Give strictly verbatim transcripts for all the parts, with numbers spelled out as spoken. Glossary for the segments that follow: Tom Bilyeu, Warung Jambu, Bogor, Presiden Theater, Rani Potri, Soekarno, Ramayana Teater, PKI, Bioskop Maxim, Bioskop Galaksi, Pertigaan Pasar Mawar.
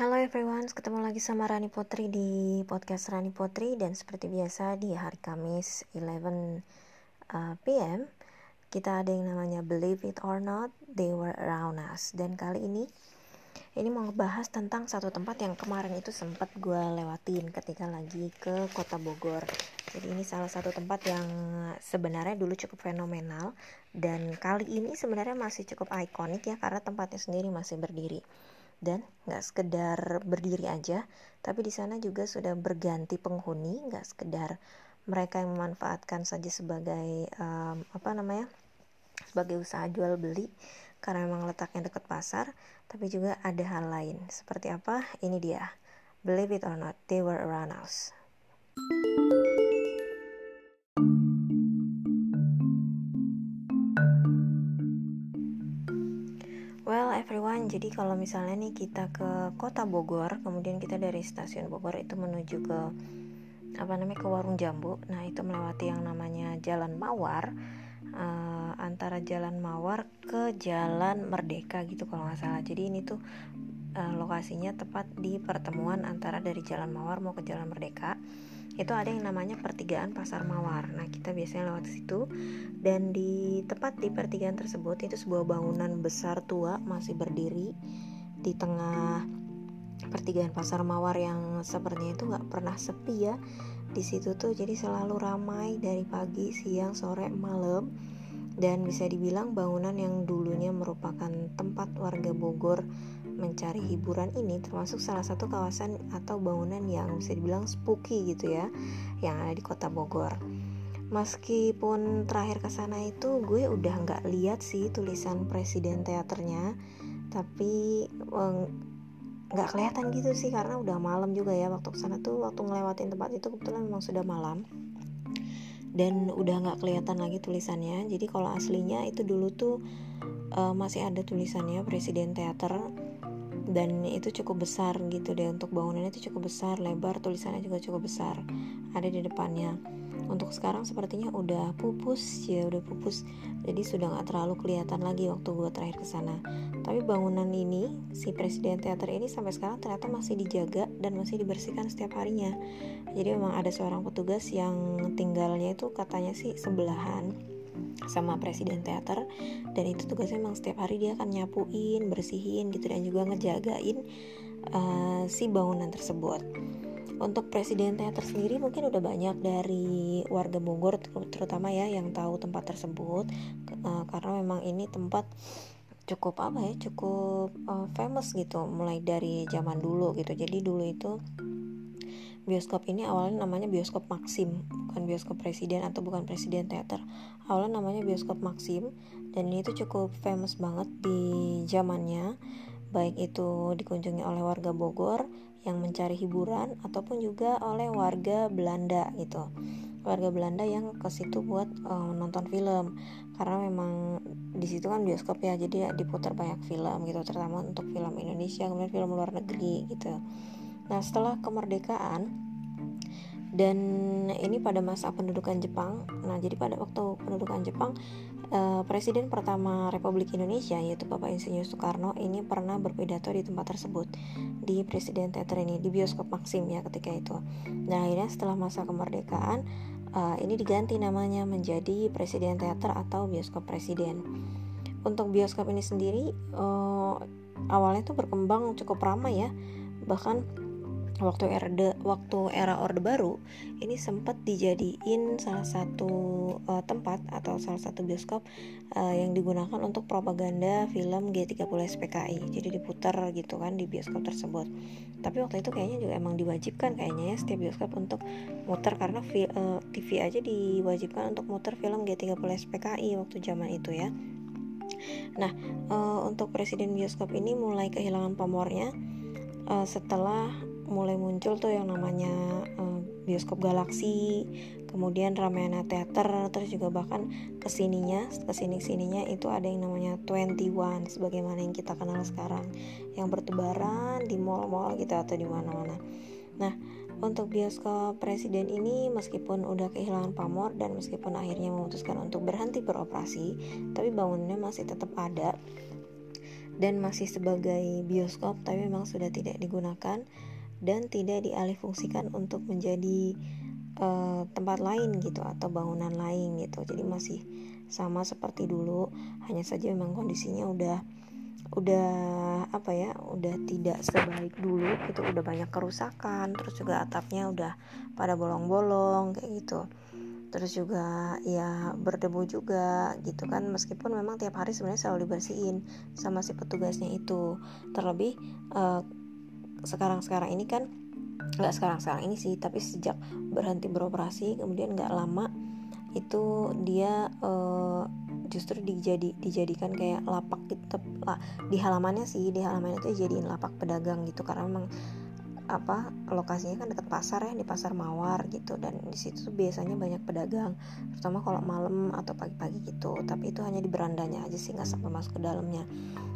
Hello everyone, ketemu lagi sama Rani Potri di podcast Rani Potri. Dan seperti biasa di hari Kamis eleven p m kita ada yang namanya Believe It or Not, They Were Around Us. Dan kali ini, ini mau ngebahas tentang satu tempat yang kemarin itu sempat gue lewatin ketika lagi ke kota Bogor. Jadi ini salah satu tempat yang sebenarnya dulu cukup fenomenal. Dan kali ini sebenarnya masih cukup ikonik ya, karena tempatnya sendiri masih berdiri. Dan nggak sekedar berdiri aja, tapi di sana juga sudah berganti penghuni. Nggak sekedar mereka yang memanfaatkan saja sebagai um, apa namanya sebagai usaha jual beli karena memang letaknya dekat pasar, tapi juga ada hal lain. Seperti apa? Ini dia, Believe It or Not, They Were Around Us. Well everyone, jadi kalau misalnya nih kita ke kota Bogor, kemudian kita dari stasiun Bogor itu menuju ke apa namanya ke Warung Jambu. Nah itu melewati yang namanya Jalan Mawar, uh, antara Jalan Mawar ke Jalan Merdeka gitu kalau nggak salah. Jadi ini tuh uh, lokasinya tepat di pertemuan antara dari Jalan Mawar mau ke Jalan Merdeka. Itu ada yang namanya Pertigaan Pasar Mawar. Nah kita biasanya lewat situ. Dan di tepat di pertigaan tersebut itu sebuah bangunan besar tua masih berdiri di tengah Pertigaan Pasar Mawar yang sepertinya itu nggak pernah sepi ya. Di situ tuh jadi selalu ramai dari pagi, siang, sore, malam. Dan bisa dibilang bangunan yang dulunya merupakan tempat warga Bogor mencari hiburan ini termasuk salah satu kawasan atau bangunan yang bisa dibilang spooky gitu ya yang ada di kota Bogor. Meskipun terakhir kesana itu gue udah nggak lihat sih tulisan Presiden Teaternya, tapi nggak eh, kelihatan gitu sih karena udah malam juga ya. Waktu kesana tuh waktu ngelewatin tempat itu kebetulan memang sudah malam dan udah nggak kelihatan lagi tulisannya. Jadi kalau aslinya itu dulu tuh eh, masih ada tulisannya Presiden Teater. Dan itu cukup besar gitu deh, untuk bangunannya itu cukup besar, lebar, tulisannya juga cukup besar ada di depannya. Untuk sekarang sepertinya udah pupus ya, udah pupus. Jadi sudah gak terlalu kelihatan lagi waktu gue terakhir kesana. Tapi bangunan ini, si Presiden Teater ini sampai sekarang ternyata masih dijaga dan masih dibersihkan setiap harinya. Jadi memang ada seorang petugas yang tinggalnya itu katanya sih sebelahan sama Presiden Teater, dan itu tugasnya memang setiap hari dia akan nyapuin, bersihin gitu dan juga ngejagain uh, si bangunan tersebut. Untuk Presiden Teater sendiri mungkin udah banyak dari warga Bogor terutama ya yang tahu tempat tersebut uh, karena memang ini tempat cukup apa ya cukup uh, famous gitu mulai dari zaman dulu gitu. Jadi dulu itu bioskop ini awalnya namanya Bioskop Maxim, bukan Bioskop Presiden atau bukan Presiden Teater. Awalnya namanya Bioskop Maxim dan ini tuh cukup famous banget di zamannya. Baik itu dikunjungi oleh warga Bogor yang mencari hiburan ataupun juga oleh warga Belanda gitu. Warga Belanda yang ke situ buat uh, nonton film karena memang di situ kan bioskop ya, jadi diputar banyak film gitu terutama untuk film Indonesia kemudian film luar negeri gitu. Nah setelah kemerdekaan dan ini pada masa pendudukan Jepang, nah jadi pada waktu pendudukan Jepang eh, Presiden pertama Republik Indonesia yaitu Bapak Insinyur Soekarno ini pernah berpidato di tempat tersebut di Presiden Theater ini, di Bioskop Maxim ya ketika itu. Nah akhirnya setelah masa kemerdekaan eh, ini diganti namanya menjadi Presiden Theater atau Bioskop Presiden. Untuk bioskop ini sendiri eh, awalnya tuh berkembang cukup ramai ya, bahkan waktu era waktu era Orde Baru ini sempat dijadiin salah satu uh, tempat atau salah satu bioskop uh, yang digunakan untuk propaganda film G tiga puluh S P K I. Jadi diputar gitu kan di bioskop tersebut. Tapi waktu itu kayaknya juga emang diwajibkan kayaknya ya setiap bioskop untuk muter karena vi, uh, T V aja diwajibkan untuk muter film G tiga puluh S P K I waktu zaman itu ya. Nah, uh, untuk Presiden bioskop ini mulai kehilangan pamornya uh, setelah mulai muncul tuh yang namanya uh, Bioskop Galaksi, kemudian Ramayana Teater, terus juga bahkan kesininya, kesini-kesininya itu ada yang namanya twenty-one sebagaimana yang kita kenal sekarang yang bertebaran di mal-mal gitu atau di mana-mana. Nah untuk bioskop Presiden ini meskipun udah kehilangan pamor dan meskipun akhirnya memutuskan untuk berhenti beroperasi, tapi bangunannya masih tetap ada dan masih sebagai bioskop, tapi memang sudah tidak digunakan dan tidak dialihfungsikan untuk menjadi uh, tempat lain gitu atau bangunan lain gitu. Jadi masih sama seperti dulu, hanya saja memang kondisinya udah udah apa ya, udah tidak sebaik dulu gitu, udah banyak kerusakan, terus juga atapnya udah pada bolong-bolong kayak gitu. Terus juga ya berdebu juga gitu kan, meskipun memang tiap hari sebenarnya selalu dibersihin sama si petugasnya itu. Terlebih eh, sekarang-sekarang ini kan, nggak sekarang-sekarang ini sih, tapi sejak berhenti beroperasi kemudian nggak lama itu dia eh, justru dijadi dijadikan kayak lapak gitu lah, di halamannya sih, di halamannya itu dijadiin lapak pedagang gitu, karena memang apa lokasinya kan dekat pasar ya, di Pasar Mawar gitu, dan di situ tuh biasanya banyak pedagang, terutama kalau malam atau pagi-pagi gitu. Tapi itu hanya di berandanya aja sih, nggak sampai masuk ke dalamnya.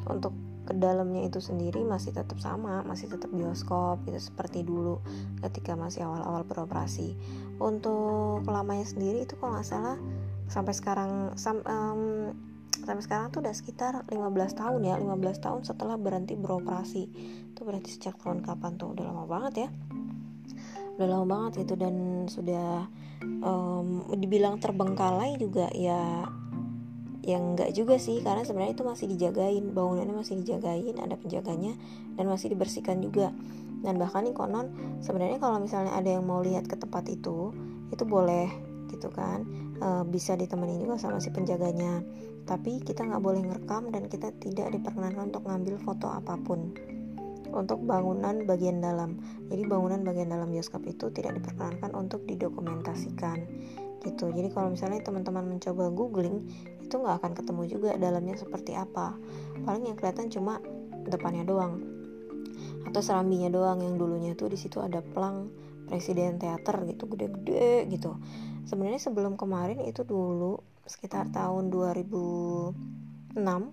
Untuk ke dalamnya itu sendiri masih tetap sama, masih tetap bioskop itu seperti dulu ketika masih awal-awal beroperasi. Untuk lamanya sendiri itu kalau nggak salah sampai sekarang sam, um, sampai sekarang tuh udah sekitar lima belas tahun ya, lima belas tahun setelah berhenti beroperasi. Itu berarti sejak tahun kapan tuh, udah lama banget ya, udah lama banget gitu. Dan sudah um, dibilang terbengkalai juga ya, yang enggak juga sih, karena sebenarnya itu masih dijagain, bangunannya masih dijagain, ada penjaganya dan masih dibersihkan juga. Dan bahkan nih konon sebenarnya kalau misalnya ada yang mau lihat ke tempat itu, itu boleh gitu kan, e, bisa ditemenin juga sama si penjaganya. Tapi kita nggak boleh ngerekam dan kita tidak diperkenankan untuk ngambil foto apapun untuk bangunan bagian dalam. Jadi bangunan bagian dalam bioskop itu tidak diperkenankan untuk didokumentasikan gitu. Jadi kalau misalnya teman-teman mencoba googling itu nggak akan ketemu juga dalamnya seperti apa. Paling yang kelihatan cuma depannya doang atau serambinya doang, yang dulunya tuh di situ ada pelang Presiden Theater gitu, gede-gede gitu. Sebenarnya sebelum kemarin itu dulu sekitar tahun dua ribu enam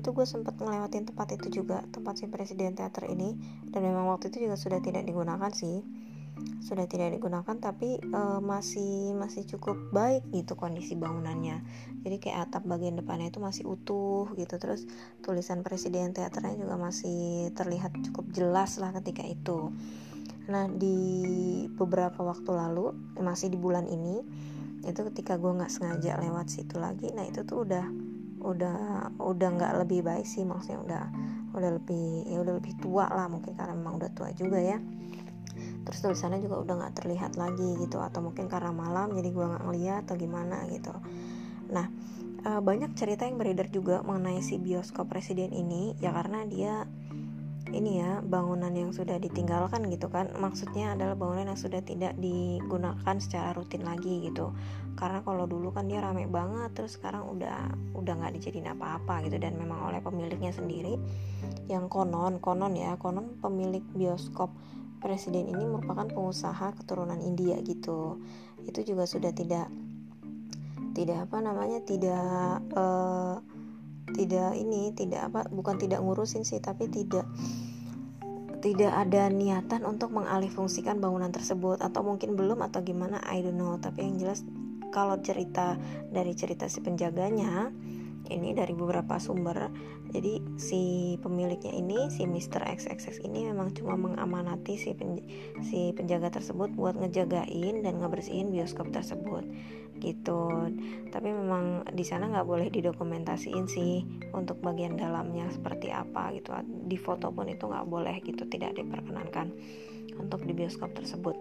itu gue sempat ngelewatin tempat itu juga, tempat si Presiden Theater ini, dan memang waktu itu juga sudah tidak digunakan sih, sudah tidak digunakan. Tapi e, masih masih cukup baik gitu kondisi bangunannya. Jadi kayak atap bagian depannya itu masih utuh gitu, terus tulisan Presiden Teaternya juga masih terlihat cukup jelas lah ketika itu. Nah di beberapa waktu lalu, masih di bulan ini itu, ketika gue nggak sengaja lewat situ lagi, nah itu tuh udah udah udah nggak lebih baik sih, maksudnya udah udah lebih ya udah lebih tua lah mungkin, karena memang udah tua juga ya. Terus tulisannya juga udah nggak terlihat lagi gitu, atau mungkin karena malam jadi gue nggak ngeliat atau gimana gitu. Nah e, banyak cerita yang beredar juga mengenai si bioskop Presiden ini ya, karena dia ini ya bangunan yang sudah ditinggalkan gitu kan, maksudnya adalah bangunan yang sudah tidak digunakan secara rutin lagi gitu. Karena kalau dulu kan dia rame banget, terus sekarang udah udah nggak dijadiin apa-apa gitu. Dan memang oleh pemiliknya sendiri yang konon konon ya konon pemilik bioskop Presiden ini merupakan pengusaha keturunan India gitu. Itu juga sudah tidak tidak apa namanya tidak eh, tidak ini tidak apa bukan tidak ngurusin sih, tapi tidak tidak ada niatan untuk mengalihfungsikan bangunan tersebut, atau mungkin belum atau gimana, I don't know. Tapi yang jelas kalau cerita dari cerita si penjaganya ini dari beberapa sumber, jadi si pemiliknya ini, si mister X X X ini memang cuma mengamanati si penj- si penjaga tersebut buat ngejagain dan ngebersihin bioskop tersebut gitu. Tapi memang di sana nggak boleh didokumentasiin sih untuk bagian dalamnya seperti apa gitu, di foto pun itu nggak boleh gitu, tidak diperkenankan untuk di bioskop tersebut.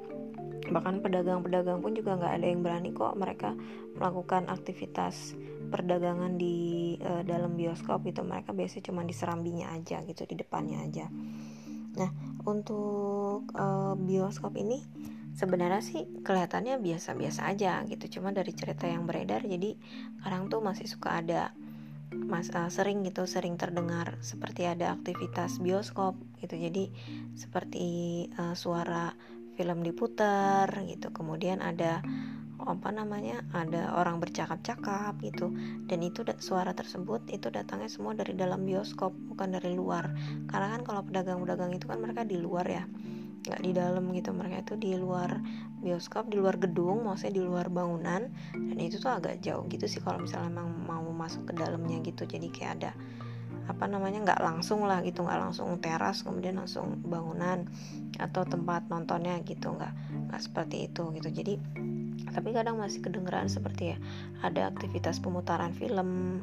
Bahkan pedagang-pedagang pun juga nggak ada yang berani kok mereka melakukan aktivitas perdagangan di e, dalam bioskop gitu. Mereka biasanya cuma di serambinya aja gitu, di depannya aja. Nah untuk e, bioskop ini sebenarnya sih kelihatannya biasa-biasa aja gitu, cuma dari cerita yang beredar jadi kadang tuh masih suka ada Mas, uh, sering gitu sering terdengar seperti ada aktivitas bioskop gitu. Jadi seperti uh, suara film diputar gitu, kemudian ada apa namanya ada orang bercakap-cakap gitu, dan itu suara tersebut itu datangnya semua dari dalam bioskop, bukan dari luar. Karena kan kalau pedagang-pedagang itu kan mereka di luar ya, nggak di dalam gitu, mereka itu di luar bioskop, di luar gedung, maksudnya di luar bangunan, dan itu tuh agak jauh gitu sih kalau misalnya emang mau masuk ke dalamnya gitu. Jadi kayak ada apa namanya nggak langsung lah gitu, nggak langsung teras kemudian langsung bangunan atau tempat nontonnya gitu, nggak nggak seperti itu gitu. Jadi tapi kadang masih kedengeran seperti ya ada aktivitas pemutaran film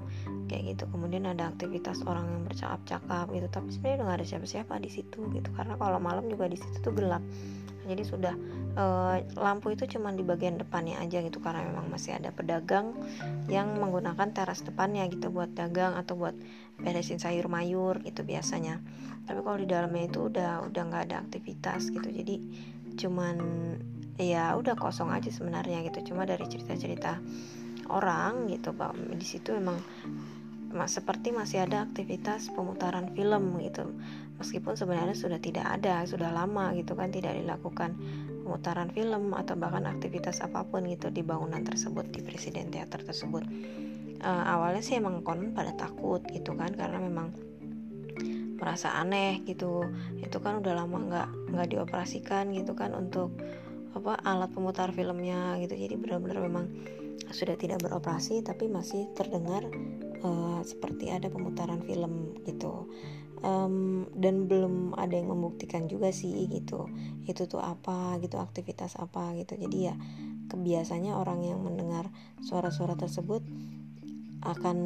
kayak gitu, kemudian ada aktivitas orang yang bercakap-cakap gitu, tapi sebenarnya udah gak ada siapa-siapa di situ gitu, karena kalau malam juga di situ tuh gelap. Nah, jadi sudah e, lampu itu cuma di bagian depannya aja gitu, karena memang masih ada pedagang yang menggunakan teras depannya gitu buat dagang atau buat beresin sayur mayur gitu biasanya. Tapi kalau di dalamnya itu udah udah nggak ada aktivitas gitu, jadi cuman ya udah kosong aja sebenarnya gitu. Cuma dari cerita-cerita orang gitu bahwa di situ memang seperti masih ada aktivitas pemutaran film gitu, meskipun sebenarnya sudah tidak ada, sudah lama gitu kan tidak dilakukan pemutaran film atau bahkan aktivitas apapun gitu di bangunan tersebut, di Presiden Theater tersebut. Uh, awalnya sih emang konon pada takut gitu kan, karena memang merasa aneh gitu, itu kan udah lama nggak nggak dioperasikan gitu kan untuk apa alat pemutar filmnya gitu. Jadi benar-benar memang sudah tidak beroperasi, tapi masih terdengar uh, seperti ada pemutaran film gitu. Um, dan belum ada yang membuktikan juga sih gitu, itu tuh apa gitu, aktivitas apa gitu. Jadi ya kebiasaannya orang yang mendengar suara-suara tersebut akan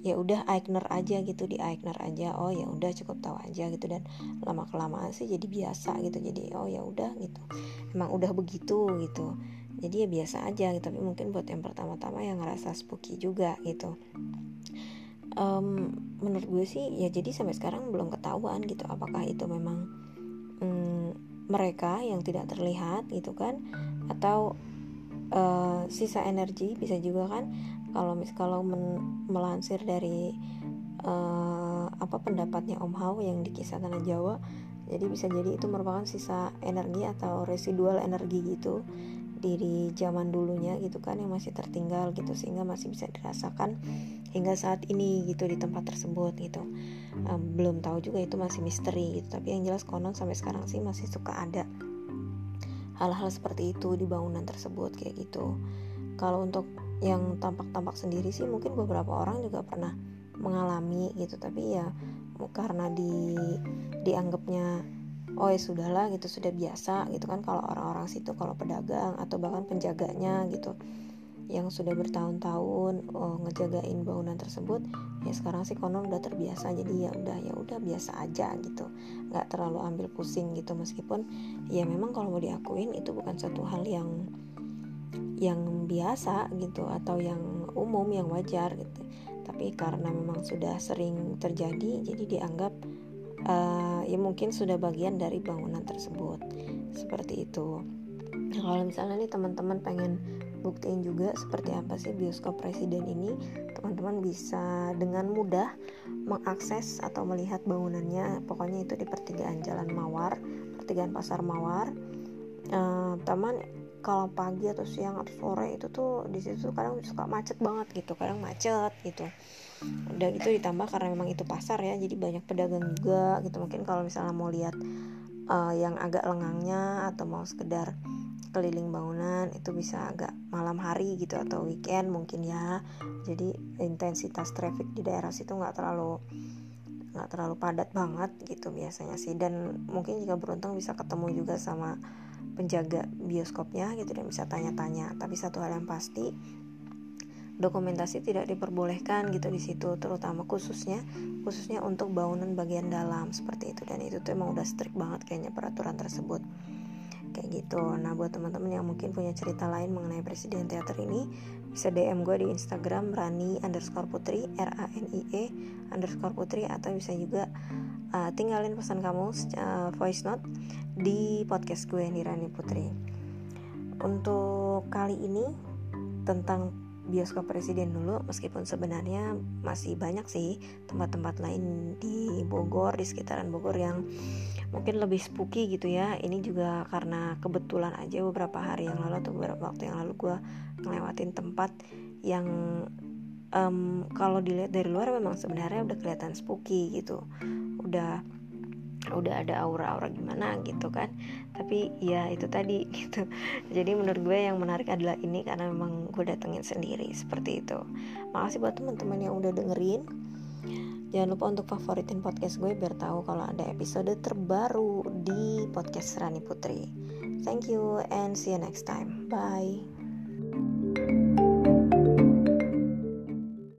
ya udah aigner aja gitu, di aigner aja, oh ya udah cukup tahu aja gitu, dan lama kelamaan sih jadi biasa gitu, jadi oh ya udah gitu, emang udah begitu gitu, jadi ya biasa aja gitu. Tapi mungkin buat yang pertama-tama yang ngerasa spooky juga gitu. Um, menurut gue sih ya jadi sampai sekarang belum ketahuan gitu apakah itu memang mm, mereka yang tidak terlihat gitu kan, atau uh, sisa energi bisa juga kan. Kalau mis kalau men- melansir dari uh, apa pendapatnya Om Hao yang di Kisah Tanah Jawa, jadi bisa jadi itu merupakan sisa energi atau residual energi gitu di, di zaman dulunya gitu kan, yang masih tertinggal gitu, sehingga masih bisa dirasakan hingga saat ini gitu di tempat tersebut gitu. Uh, belum tahu juga, itu masih misteri gitu. Tapi yang jelas konon sampai sekarang sih masih suka ada hal-hal seperti itu di bangunan tersebut kayak gitu. Kalau untuk yang tampak-tampak sendiri sih mungkin beberapa orang juga pernah mengalami gitu, tapi ya karena di dianggapnya oh ya sudahlah gitu, sudah biasa gitu kan, kalau orang-orang situ, kalau pedagang atau bahkan penjaganya gitu yang sudah bertahun-tahun oh, ngejagain bangunan tersebut, ya sekarang sih konon udah terbiasa, jadi ya udah ya udah biasa aja gitu, nggak terlalu ambil pusing gitu. Meskipun ya memang kalau mau diakuin itu bukan satu hal yang yang biasa gitu atau yang umum, yang wajar gitu, tapi karena memang sudah sering terjadi, jadi dianggap uh, ya mungkin sudah bagian dari bangunan tersebut seperti itu. Nah, kalau misalnya nih teman-teman pengen buktiin juga seperti apa sih bioskop Presiden ini, teman-teman bisa dengan mudah mengakses atau melihat bangunannya. Pokoknya itu di pertigaan Jalan Mawar, pertigaan Pasar Mawar. Uh, teman kalau pagi atau siang atau sore itu tuh di situ kadang suka macet banget gitu, kadang macet gitu. Udah gitu ditambah karena memang itu pasar ya, jadi banyak pedagang juga gitu. Mungkin kalau misalnya mau lihat uh, yang agak lengangnya atau mau sekedar keliling bangunan itu bisa agak malam hari gitu atau weekend mungkin ya. Jadi intensitas traffic di daerah situ nggak terlalu nggak terlalu padat banget gitu biasanya sih. Dan mungkin jika beruntung bisa ketemu juga sama penjaga bioskopnya gitu dan bisa tanya-tanya. Tapi satu hal yang pasti, dokumentasi tidak diperbolehkan gitu di situ, terutama khususnya khususnya untuk bangunan bagian dalam seperti itu. Dan itu tuh emang udah strict banget kayaknya peraturan tersebut kayak gitu. Nah, buat teman-teman yang mungkin punya cerita lain mengenai Presiden Teater ini, bisa D M gue di Instagram rani_putri R-A-N-I-E underscore putri, atau bisa juga uh, tinggalin pesan kamu uh, voice note di podcast gue di Rani Putri. Untuk kali ini tentang bioskop Presiden dulu, meskipun sebenarnya masih banyak sih tempat-tempat lain di Bogor, di sekitaran Bogor yang mungkin lebih spooky gitu ya. Ini juga karena kebetulan aja beberapa hari yang lalu atau beberapa waktu yang lalu gue ngelewatin tempat yang um, kalau dilihat dari luar memang sebenarnya udah kelihatan spooky gitu, udah udah ada aura-aura gimana gitu kan. Tapi ya itu tadi gitu. Jadi menurut gue yang menarik adalah ini, karena memang gue datengin sendiri seperti itu. Makasih buat teman-teman yang udah dengerin. Jangan lupa untuk favoritin podcast gue biar tahu kalau ada episode terbaru di podcast Rani Potri. Thank you and see you next time. Bye.